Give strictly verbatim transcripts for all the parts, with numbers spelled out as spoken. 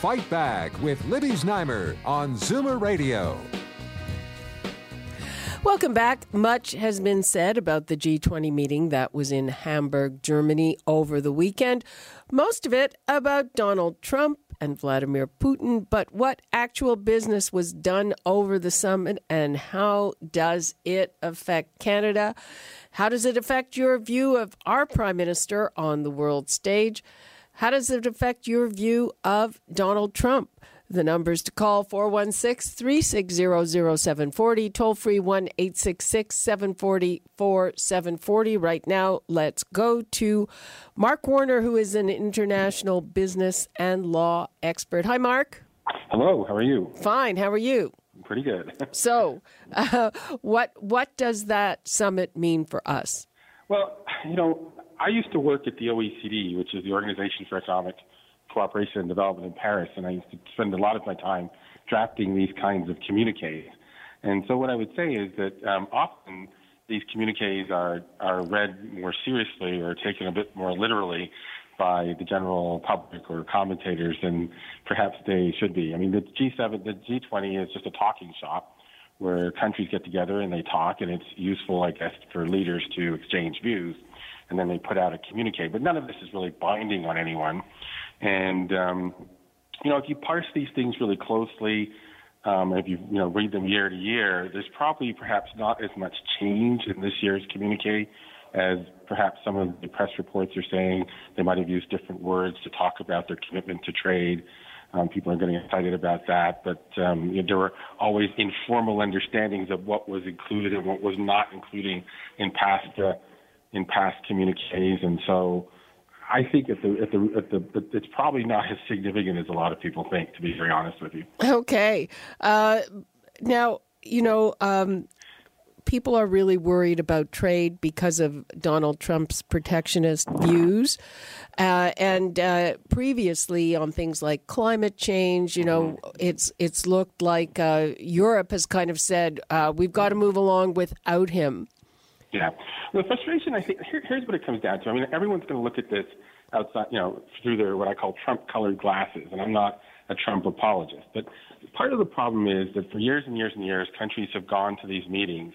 Fight Back with Libby Zneimer on Zoomer Radio. Welcome back. Much has been said about the G twenty meeting that was in Hamburg, Germany over the weekend. Most of it about Donald Trump and Vladimir Putin. But what actual business was done over the summit, and how does it affect Canada? How does it affect your view of our Prime Minister on the world stage? How does it affect your view of Donald Trump? The numbers to call, four one six, three six zero, zero seven four zero, toll-free one eight six six, seven four zero, four seven four zero. Right now, let's go to Mark Warner, who is an international business and law expert. Hi, Mark. Hello. How are you? Fine. How are you? Pretty good. So uh, what what does that summit mean for us? Well, you know, I used to work at the O E C D, which is the Organization for Economic Cooperation and Development in Paris, and I used to spend a lot of my time drafting these kinds of communiques. And so what I would say is that um, often these communiques are, are read more seriously or taken a bit more literally by the general public or commentators than perhaps they should be. I mean, the G seven, the G twenty is just a talking shop where countries get together and they talk, and it's useful, I guess, for leaders to exchange views. And then they put out a communique. But none of this is really binding on anyone. And, um, you know, if you parse these things really closely, um, if you, you know, read them year to year, there's probably perhaps not as much change in this year's communique as perhaps some of the press reports are saying. They might have used different words to talk about their commitment to trade. Um, people are getting excited about that. But um, you know, there were always informal understandings of what was included and what was not included in past uh, in past communiques, and so I think at the, at the, at the, it's probably not as significant as a lot of people think, to be very honest with you. Okay. Uh, now, you know, um, people are really worried about trade because of Donald Trump's protectionist views. Uh, and uh, previously on things like climate change, you know, it's it's looked like uh, Europe has kind of said, uh, we've got to move along without him. Yeah. Well, the frustration, I think, here, here's what it comes down to. I mean, everyone's going to look at this outside, you know, through their what I call Trump-colored glasses, and I'm not a Trump apologist. But part of the problem is that for years and years and years, countries have gone to these meetings,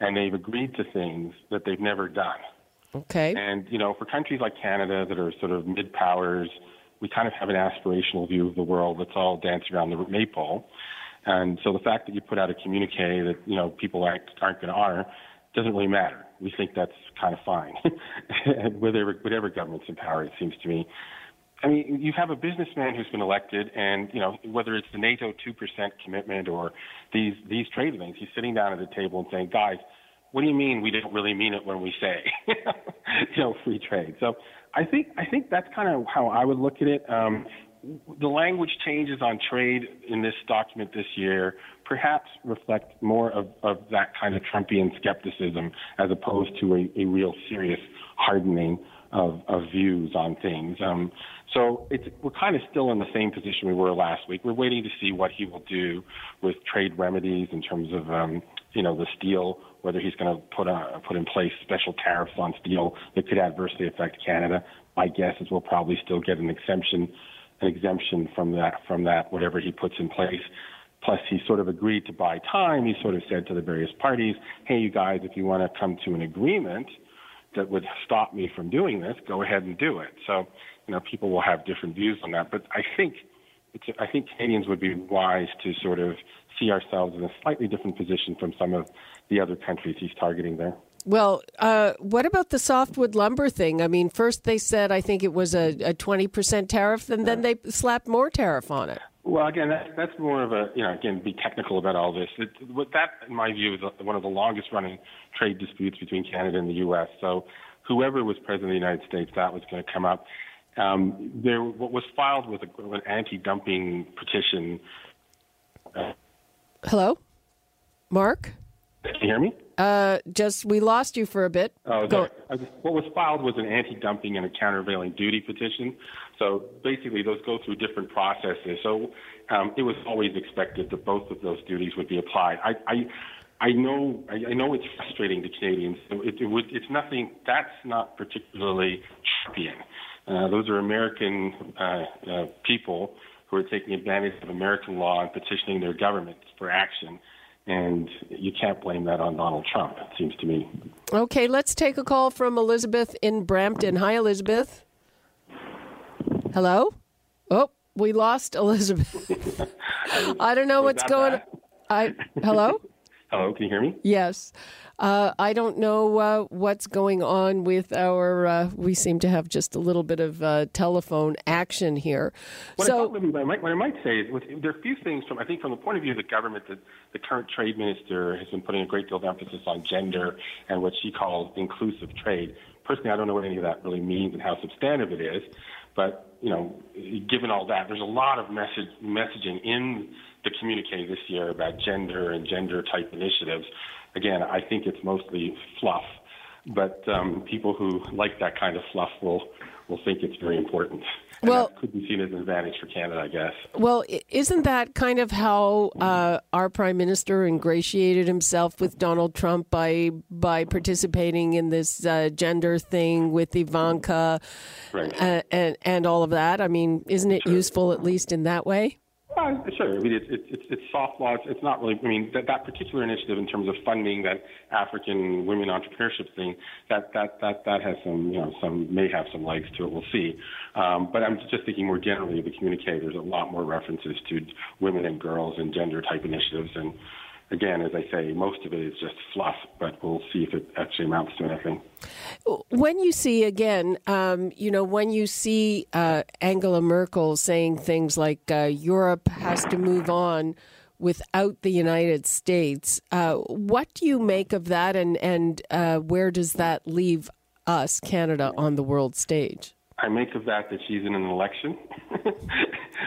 and they've agreed to things that they've never done. Okay. And, you know, for countries like Canada that are sort of mid-powers, we kind of have an aspirational view of the world that's all dancing around the maypole. And so the fact that you put out a communique that, you know, people aren't, aren't going to honor doesn't really matter. We think that's kind of fine. whatever, whatever government's in power, it seems to me. I mean, you have a businessman who's been elected, and you know whether it's the NATO two percent commitment or these these trade things, he's sitting down at the table and saying, "Guys, what do you mean we don't really mean it when we say you know free trade?" So I think I think that's kind of how I would look at it. Um, the language changes on trade in this document this year perhaps reflect more of, of that kind of Trumpian skepticism as opposed to a, a real serious hardening of, of views on things. Um, so it's, we're kind of still in the same position we were last week. We're waiting to see what he will do with trade remedies in terms of, um, you know, the steel, whether he's going to put on, put in place special tariffs on steel that could adversely affect Canada. My guess is we'll probably still get an exemption an exemption from that, from that, whatever he puts in place. Plus, he sort of agreed to buy time. He sort of said to the various parties, hey, you guys, if you want to come to an agreement that would stop me from doing this, go ahead and do it. So, you know, people will have different views on that. But I think it's, I think Canadians would be wise to sort of see ourselves in a slightly different position from some of the other countries he's targeting there. Well, uh, what about the softwood lumber thing? I mean, first they said, I think it was a, a twenty percent tariff, and then they slapped more tariff on it. Well, again, that, that's more of a, you know, again, be technical about all this. It, what that, in my view, is one of the longest-running trade disputes between Canada and the U S. So whoever was president of the United States, that was going to come up. Um, there what was filed with an anti-dumping petition. Uh, Hello, Mark? Can you hear me? Uh, just we lost you for a bit. Oh, Go. What was filed was an anti-dumping and a countervailing duty petition. So basically, those go through different processes. So um, it was always expected that both of those duties would be applied. I, I, I know, I, I know it's frustrating to Canadians. It, it, it would, it's nothing. That's not particularly Trumpian. Uh, those are American uh, uh, people who are taking advantage of American law and petitioning their government for action. And you can't blame that on Donald Trump, it seems to me. Okay, let's take a call from Elizabeth in Brampton. Hi, Elizabeth. Hello? Oh, we lost Elizabeth. I don't know what's going on. I, hello? Hello, can you hear me? Yes. Uh, I don't know uh, what's going on with our, uh, we seem to have just a little bit of uh, telephone action here. What, so, I thought, Libby, what, I might, what I might say is with, there are a few things, from I think from the point of view of the government, that the current trade minister has been putting a great deal of emphasis on gender and what she calls inclusive trade. Personally, I don't know what any of that really means and how substantive it is. But, you know, given all that, there's a lot of message, messaging in the communique this year about gender and gender-type initiatives. Again, I think it's mostly fluff, but um, people who like that kind of fluff will will think it's very important. And well, that could be seen as an advantage for Canada, I guess. Well, isn't that kind of how uh, our prime minister ingratiated himself with Donald Trump by by participating in this uh, gender thing with Ivanka, right. and, and and all of that? I mean, isn't it sure. useful at least in that way? Uh, sure. I mean, it's it, it, it's soft law. It's, it's not really. I mean, that, that particular initiative in terms of funding that African women entrepreneurship thing, that that that that has some, you know, some may have some legs to it. We'll see. Um, but I'm just thinking more generally of the communique. There's a lot more references to women and girls and gender type initiatives. And again, as I say, most of it is just fluff, but we'll see if it actually amounts to anything. When you see, again, um, you know, when you see uh, Angela Merkel saying things like uh, Europe has to move on without the United States, uh, what do you make of that, and, and uh, where does that leave us, Canada, on the world stage? I make of that that she's in an election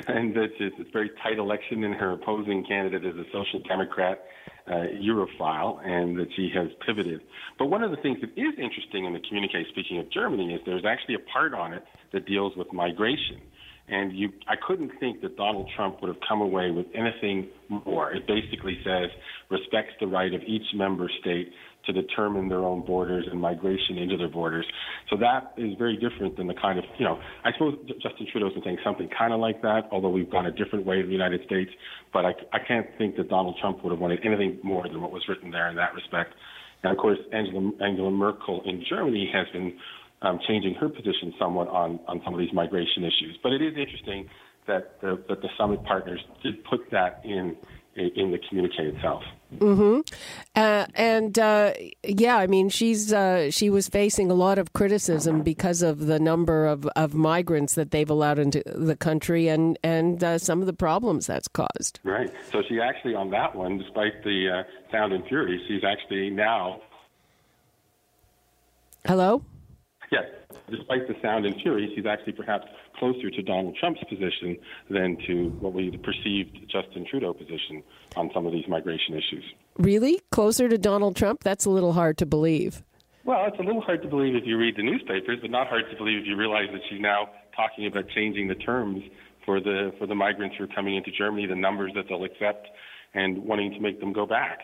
and that it's a very tight election and her opposing candidate is a social democrat uh, Europhile, and that she has pivoted. But one of the things that is interesting in the communique, speaking of Germany, is there's actually a part on it that deals with migration. And you, I couldn't think that Donald Trump would have come away with anything more. It basically says respects the right of each member state to determine their own borders and migration into their borders. So that is very different than the kind of, you know, I suppose Justin Trudeau's been saying something kind of like that, although we've gone a different way in the United States. But I, I can't think that Donald Trump would have wanted anything more than what was written there in that respect. And, of course, Angela, Angela Merkel in Germany has been um, changing her position somewhat on, on some of these migration issues. But it is interesting that the, that the summit partners did put that in in the communique itself. Mm-hmm. Uh, and, uh, yeah, I mean, she's uh, she was facing a lot of criticism because of the number of, of migrants that they've allowed into the country and, and uh, some of the problems that's caused. Right. So she actually, on that one, despite the uh, sound and fury, she's actually now... Hello? Yes. Despite the sound and fury, she's actually perhaps closer to Donald Trump's position than to what we perceived Justin Trudeau position on some of these migration issues. Really? Closer to Donald Trump? That's a little hard to believe. Well, it's a little hard to believe if you read the newspapers, but not hard to believe if you realize that she's now talking about changing the terms for the for the migrants who are coming into Germany, the numbers that they'll accept, and wanting to make them go back.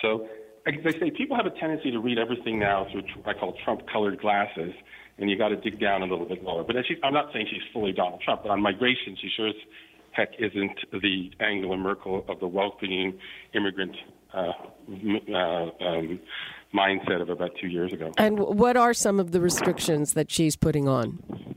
So, as I say, people have a tendency to read everything now through what I call Trump-colored glasses, and you got to dig down a little bit lower. But she, I'm not saying she's fully Donald Trump, but on migration, she sure as heck isn't the Angela Merkel of the welcoming immigrant uh, uh, um, mindset of about two years ago. And what are some of the restrictions that she's putting on?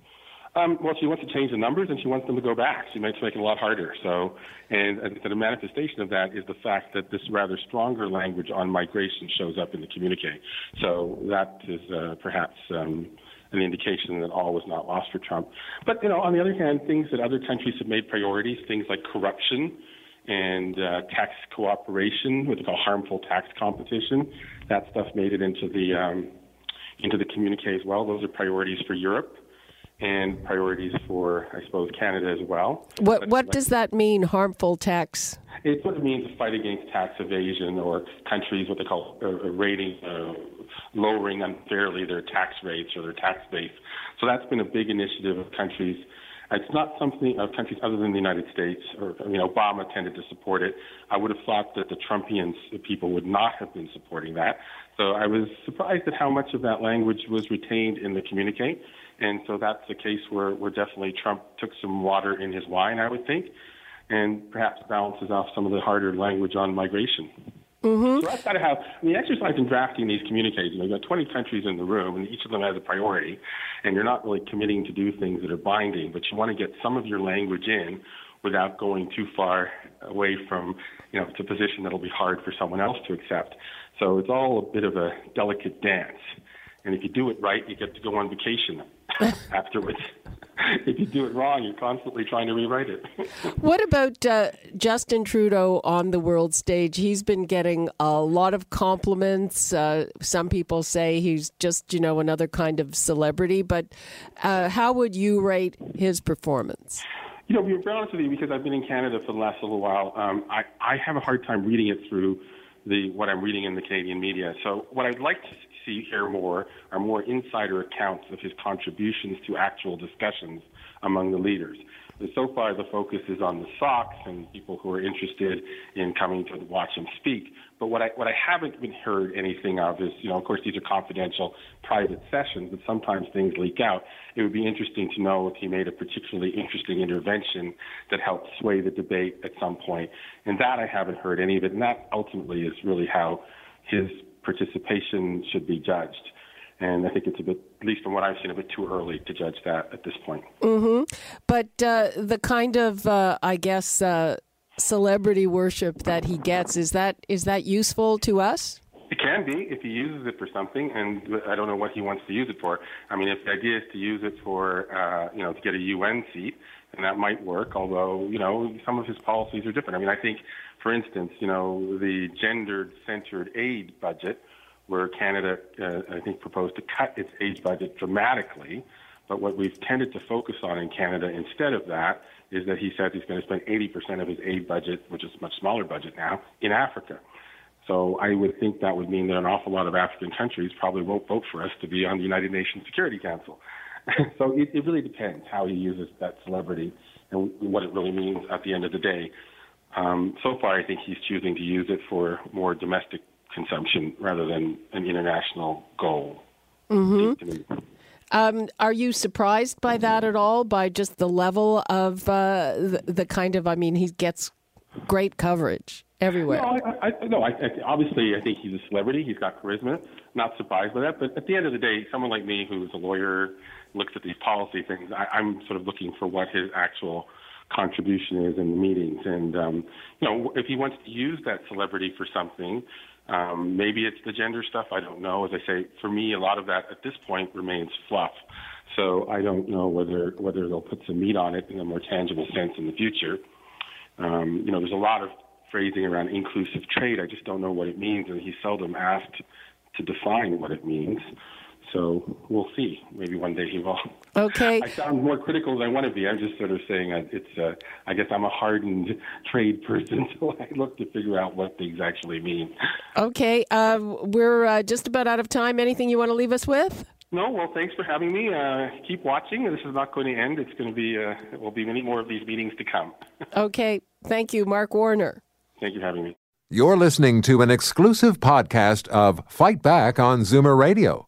Um, well, she wants to change the numbers, and she wants them to go back. She makes make it a lot harder. So, and, and the manifestation of that is the fact that this rather stronger language on migration shows up in the communique. So that is uh, perhaps um, an indication that all was not lost for Trump. But, you know, on the other hand, things that other countries have made priorities, things like corruption and uh, tax cooperation, what they call harmful tax competition, that stuff made it into the um, into the communique as well. Those are priorities for Europe. and priorities for, I suppose, Canada as well. What but What like, does that mean, harmful tax? It's what it means to fight against tax evasion or countries, what they call uh, rating, uh, lowering unfairly their tax rates or their tax base. So that's been a big initiative of countries. It's not something of countries other than the United States, or I mean, Obama tended to support it. I would have thought that the Trumpians people would not have been supporting that. So I was surprised at how much of that language was retained in the communique. And so that's a case where, where definitely Trump took some water in his wine, I would think, and perhaps balances off some of the harder language on migration. Mm-hmm. So that's got to have I mean, the exercise in drafting these communiques. You've got twenty countries in the room, and each of them has a priority, and you're not really committing to do things that are binding, but you want to get some of your language in without going too far away from, you know, it's a position that'll be hard for someone else to accept. So it's all a bit of a delicate dance. And if you do it right, you get to go on vacation afterwards. If you do it wrong, you're constantly trying to rewrite it. What about uh, Justin Trudeau on the world stage? He's been getting a lot of compliments. Uh, some people say he's just, you know, another kind of celebrity. But uh, how would you rate his performance? You know, to be honest with you, because I've been in Canada for the last little while, um, I, I have a hard time reading it through the what I'm reading in the Canadian media. So what I'd like to see here more are more insider accounts of his contributions to actual discussions among the leaders. And so far, the focus is on the socks and people who are interested in coming to watch him speak. But what I what I haven't been heard anything of is, you know, of course, these are confidential private sessions, but sometimes things leak out. It would be interesting to know if he made a particularly interesting intervention that helped sway the debate at some point. And that I haven't heard any of it. And that ultimately is really how his participation should be judged. And I think it's a bit, at least from what I've seen, a bit too early to judge that at this point. Mm-hmm. But uh, the kind of, uh, I guess, uh, celebrity worship that he gets, is that is that useful to us? It can be if he uses it for something, and I don't know what he wants to use it for. I mean, if the idea is to use it for, uh, you know, to get a U N seat, and that might work, although, you know, some of his policies are different. I mean, I think, for instance, you know, the gendered-centered aid budget, where Canada, uh, I think, proposed to cut its aid budget dramatically. But what we've tended to focus on in Canada instead of that is that he says he's going to spend eighty percent of his aid budget, which is a much smaller budget now, in Africa. So I would think that would mean that an awful lot of African countries probably won't vote for us to be on the United Nations Security Council. So it, it really depends how he uses that celebrity and what it really means at the end of the day. Um, so far, I think he's choosing to use it for more domestic consumption rather than an international goal. Mm-hmm. Um, are you surprised by that at all, by just the level of uh, the, the kind of, I mean, he gets great coverage everywhere? No, I, I, no I, I, obviously, I think he's a celebrity. He's got charisma. Not surprised by that. But at the end of the day, someone like me who's a lawyer looks at these policy things, I, I'm sort of looking for what his actual contribution is in the meetings. And, um, you know, if he wants to use that celebrity for something, Um, maybe it's the gender stuff. I don't know. As I say, for me, a lot of that at this point remains fluff. So I don't know whether whether they'll put some meat on it in a more tangible sense in the future. Um, you know, there's a lot of phrasing around inclusive trade. I just don't know what it means, and he's seldom asked to define what it means. So we'll see. Maybe one day he will. Okay. I sound more critical than I want to be. I'm just sort of saying it's. Uh, I guess I'm a hardened trade person, so I look to figure out what things actually mean. Okay. Uh, we're uh, just about out of time. Anything you want to leave us with? No. Well, thanks for having me. Uh, keep watching. This is not going to end. It's going to be. Uh, there will be many more of these meetings to come. Okay. Thank you, Mark Warner. Thank you for having me. You're listening to an exclusive podcast of Fight Back on Zoomer Radio.